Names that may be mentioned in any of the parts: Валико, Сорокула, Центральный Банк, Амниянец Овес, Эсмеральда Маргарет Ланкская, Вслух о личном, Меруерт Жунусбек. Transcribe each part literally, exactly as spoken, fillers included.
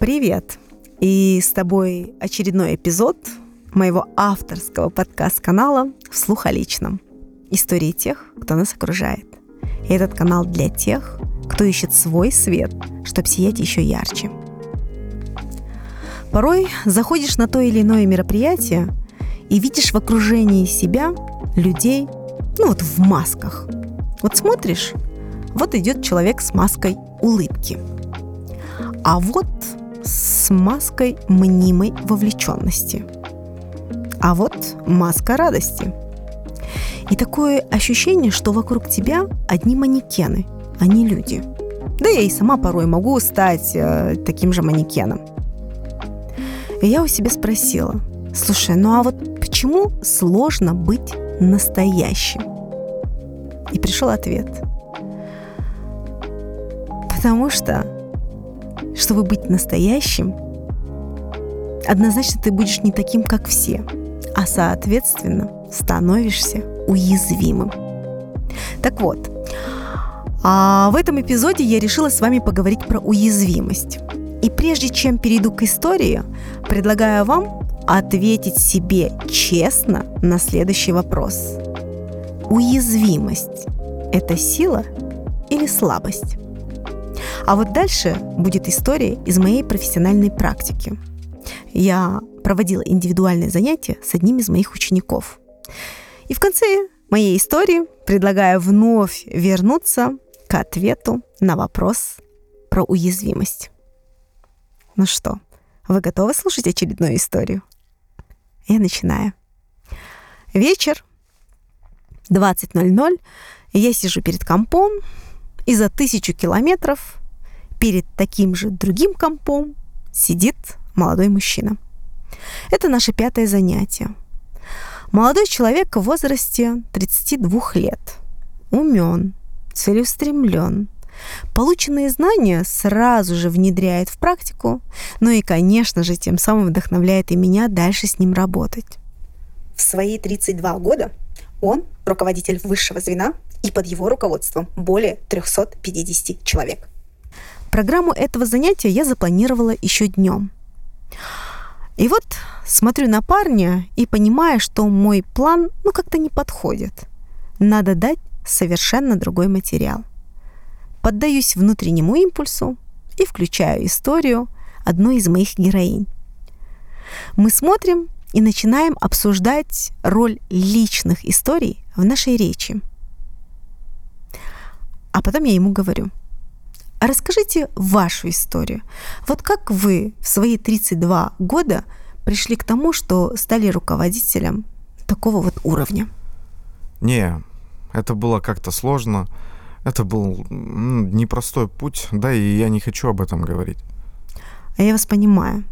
Привет! И с тобой очередной эпизод моего авторского подкаст-канала «Вслух о личном». Истории тех, кто нас окружает. И этот канал для тех, кто ищет свой свет, чтобы сиять еще ярче. Порой заходишь на то или иное мероприятие и видишь в окружении себя людей, ну вот в масках. Вот смотришь, вот идет человек с маской улыбки. А вот с маской мнимой вовлеченности. А вот маска радости. И такое ощущение, что вокруг тебя одни манекены, а не люди. Да я и сама порой могу стать э, таким же манекеном. И я у себя спросила, слушай, ну а вот почему сложно быть настоящим? И пришел ответ. Потому что, чтобы быть настоящим, однозначно ты будешь не таким, как все, а, соответственно, становишься уязвимым. Так вот, а в этом эпизоде я решила с вами поговорить про уязвимость. И прежде чем перейду к истории, предлагаю вам ответить себе честно на следующий вопрос. Уязвимость – это сила или слабость? А вот дальше будет история из моей профессиональной практики. Я проводила индивидуальное занятие с одним из моих учеников. И в конце моей истории предлагаю вновь вернуться к ответу на вопрос про уязвимость. Ну что, вы готовы слушать очередную историю? Я начинаю. Вечер, двадцать ноль ноль, я сижу перед компом, и за тысячу километров перед таким же другим компом сидит молодой мужчина. Это наше пятое занятие. Молодой человек в возрасте тридцати двух лет. Умен, целеустремлен. Полученные знания сразу же внедряет в практику, ну и, конечно же, тем самым вдохновляет и меня дальше с ним работать. В свои тридцать два года он руководитель высшего звена, и под его руководством более триста пятьдесят человек. Программу этого занятия я запланировала еще днем. И вот смотрю на парня и понимаю, что мой план ну как-то не подходит. Надо дать совершенно другой материал. Поддаюсь внутреннему импульсу и включаю историю одной из моих героинь. Мы смотрим и начинаем обсуждать роль личных историй в нашей речи. А потом я ему говорю, расскажите вашу историю. Вот как вы в свои тридцать два года пришли к тому, что стали руководителем такого вот уровня? Не, это было как-то сложно. Это был непростой путь, да, и я не хочу об этом говорить. А я вас понимаю.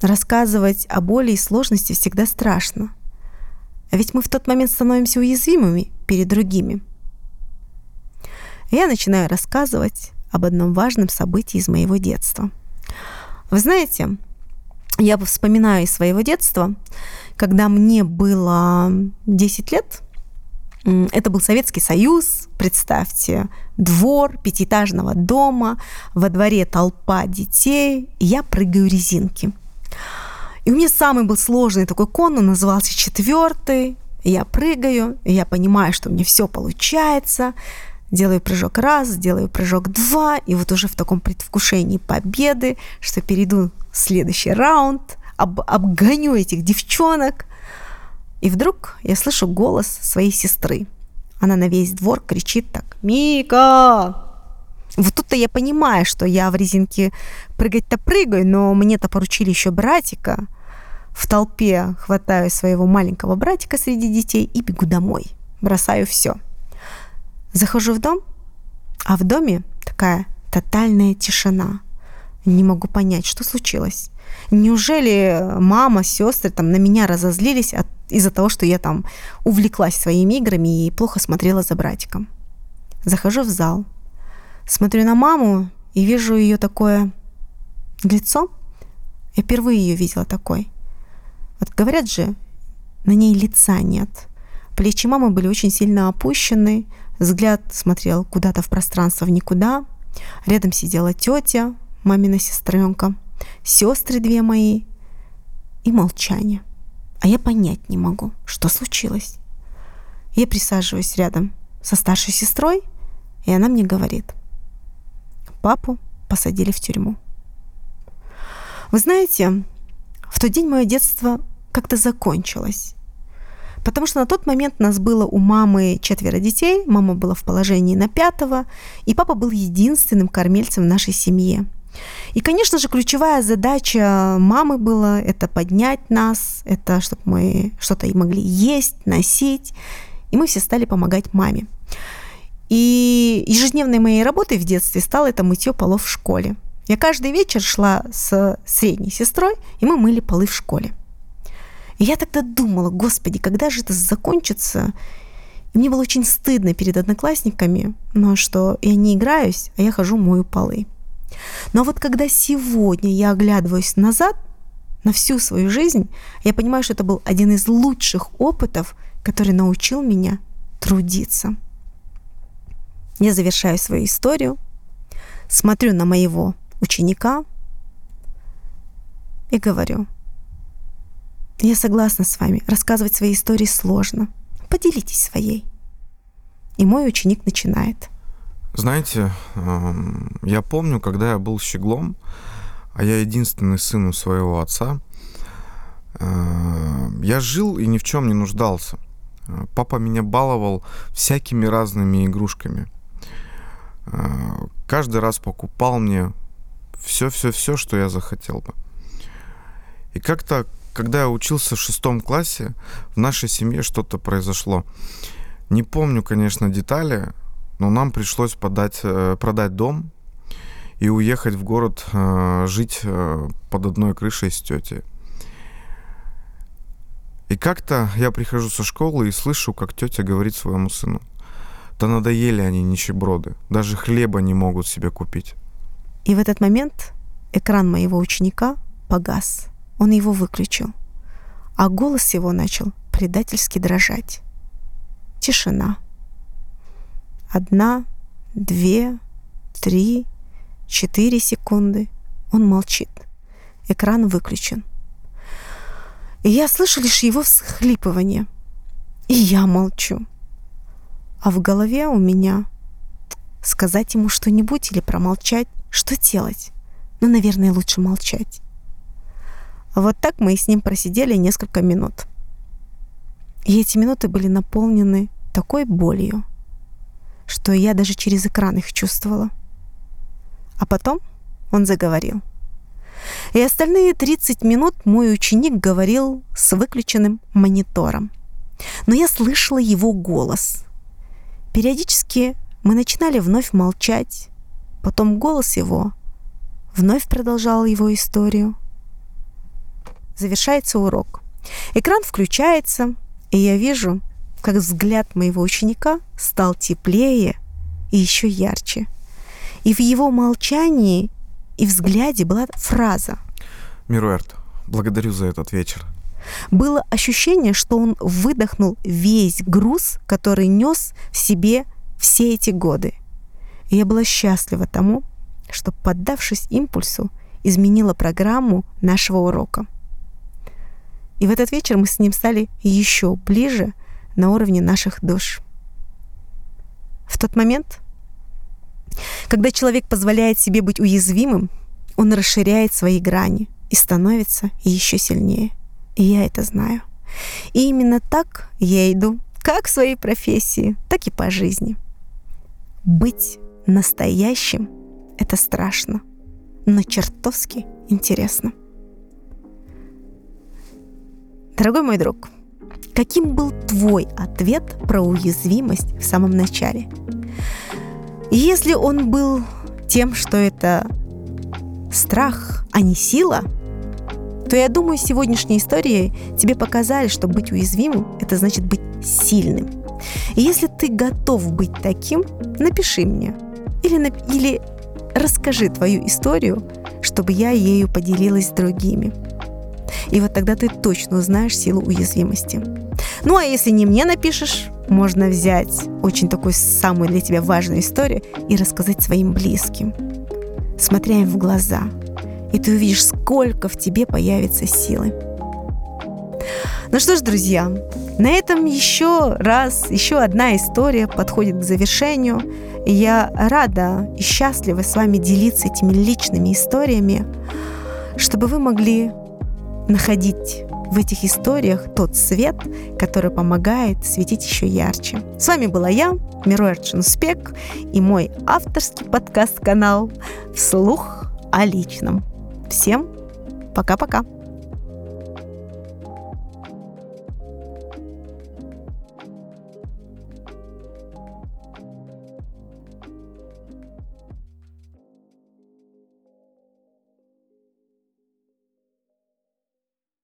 Рассказывать о боли и сложности всегда страшно. Ведь мы в тот момент становимся уязвимыми перед другими. Я начинаю рассказывать об одном важном событии из моего детства. Вы знаете, я вспоминаю из своего детства, когда мне было десять лет, это был Советский Союз, представьте, двор пятиэтажного дома, во дворе толпа детей, и я прыгаю резинки. И у меня самый был сложный такой кон, он назывался четвертый. Я прыгаю, я понимаю, что у меня все получается. Делаю прыжок раз, делаю прыжок два, и вот уже в таком предвкушении победы, что перейду в следующий раунд, об, обгоню этих девчонок. И вдруг я слышу голос своей сестры. Она на весь двор кричит так: «Мика!» Вот тут-то я понимаю, что я в резинке прыгать-то прыгаю, но мне-то поручили еще братика. В толпе хватаю своего маленького братика среди детей и бегу домой. Бросаю все. Захожу в дом, а в доме такая тотальная тишина. Не могу понять, что случилось. Неужели мама, сестры там на меня разозлились от, из-за того, что я там увлеклась своими играми и плохо смотрела за братиком? Захожу в зал, смотрю на маму и вижу ее такое лицо. Я впервые ее видела такой. Вот говорят же, на ней лица нет. Плечи мамы были очень сильно опущены. Взгляд смотрел куда-то в пространство, в никуда. Рядом сидела тетя, мамина сестренка. сестры две мои и молчание. А я понять не могу, что случилось. Я присаживаюсь рядом со старшей сестрой, и она мне говорит: папу посадили в тюрьму. Вы знаете, в тот день мое детство как-то закончилось. Потому что на тот момент нас было у мамы четверо детей, мама была в положении на пятого, и папа был единственным кормильцем в нашей семье. И, конечно же, ключевая задача мамы была это поднять нас, это чтобы мы что-то и могли есть, носить, и мы все стали помогать маме. И ежедневной моей работой в детстве стало это мытье полов в школе. Я каждый вечер шла с средней сестрой, и мы мыли полы в школе. И я тогда думала: господи, когда же это закончится? И мне было очень стыдно перед одноклассниками, но что я не играюсь, а я хожу мою полы. Но вот когда сегодня я оглядываюсь назад на всю свою жизнь, я понимаю, что это был один из лучших опытов, который научил меня трудиться. Я завершаю свою историю, смотрю на моего ученика и говорю: я согласна с вами, рассказывать свои истории сложно. Поделитесь своей. И мой ученик начинает. Знаете, я помню, когда я был щеглом, а я единственный сын у своего отца, я жил и ни в чем не нуждался. Папа меня баловал всякими разными игрушками. Каждый раз покупал мне все-все-все, что я захотел бы. И как-то, когда я учился в шестом классе, в нашей семье что-то произошло. Не помню, конечно, детали, но нам пришлось подать, продать дом и уехать в город жить под одной крышей с тетей. И как-то я прихожу со школы и слышу, как тетя говорит своему сыну: да надоели они, нищеброды, даже хлеба не могут себе купить. И в этот момент экран моего ученика погас. Он его выключил, а голос его начал предательски дрожать. Тишина. Одна, две, три, четыре секунды. Он молчит. Экран выключен. И я слышу лишь его всхлипывание. И я молчу. А в голове у меня сказать ему что-нибудь или промолчать, что делать? Ну, наверное, лучше молчать. Вот так мы с ним просидели несколько минут. И эти минуты были наполнены такой болью, что я даже через экран их чувствовала. А потом он заговорил. И остальные тридцать минут мой ученик говорил с выключенным монитором. Но я слышала его голос. Периодически мы начинали вновь молчать. Потом голос его вновь продолжал его историю. Завершается урок. Экран включается, и я вижу, как взгляд моего ученика стал теплее и еще ярче. И в его молчании и взгляде была фраза: Меруерт, благодарю за этот вечер. Было ощущение, что он выдохнул весь груз, который нес в себе все эти годы. И я была счастлива тому, что, поддавшись импульсу, изменила программу нашего урока. И в этот вечер мы с ним стали еще ближе на уровне наших душ. В тот момент, когда человек позволяет себе быть уязвимым, он расширяет свои грани и становится еще сильнее. И я это знаю. И именно так я иду как в своей профессии, так и по жизни. Быть настоящим — это страшно, но чертовски интересно. Дорогой мой друг, каким был твой ответ про уязвимость в самом начале? Если он был тем, что это страх, а не сила, то, я думаю, сегодняшние истории тебе показали, что быть уязвимым – это значит быть сильным. И если ты готов быть таким, напиши мне или, или расскажи твою историю, чтобы я ею поделилась с другими. И вот тогда ты точно узнаешь силу уязвимости. Ну, а если не мне напишешь, можно взять очень такую самую для тебя важную историю и рассказать своим близким, смотря им в глаза и ты увидишь, сколько в тебе появится силы. Ну что ж, друзья, на этом еще раз, еще одна история подходит к завершению. И я рада и счастлива с вами делиться этими личными историями, чтобы вы могли находить в этих историях тот свет, который помогает светить еще ярче. С вами была я, Меруерт Жунусбек, и мой авторский подкаст-канал «Вслух о личном». Всем пока-пока!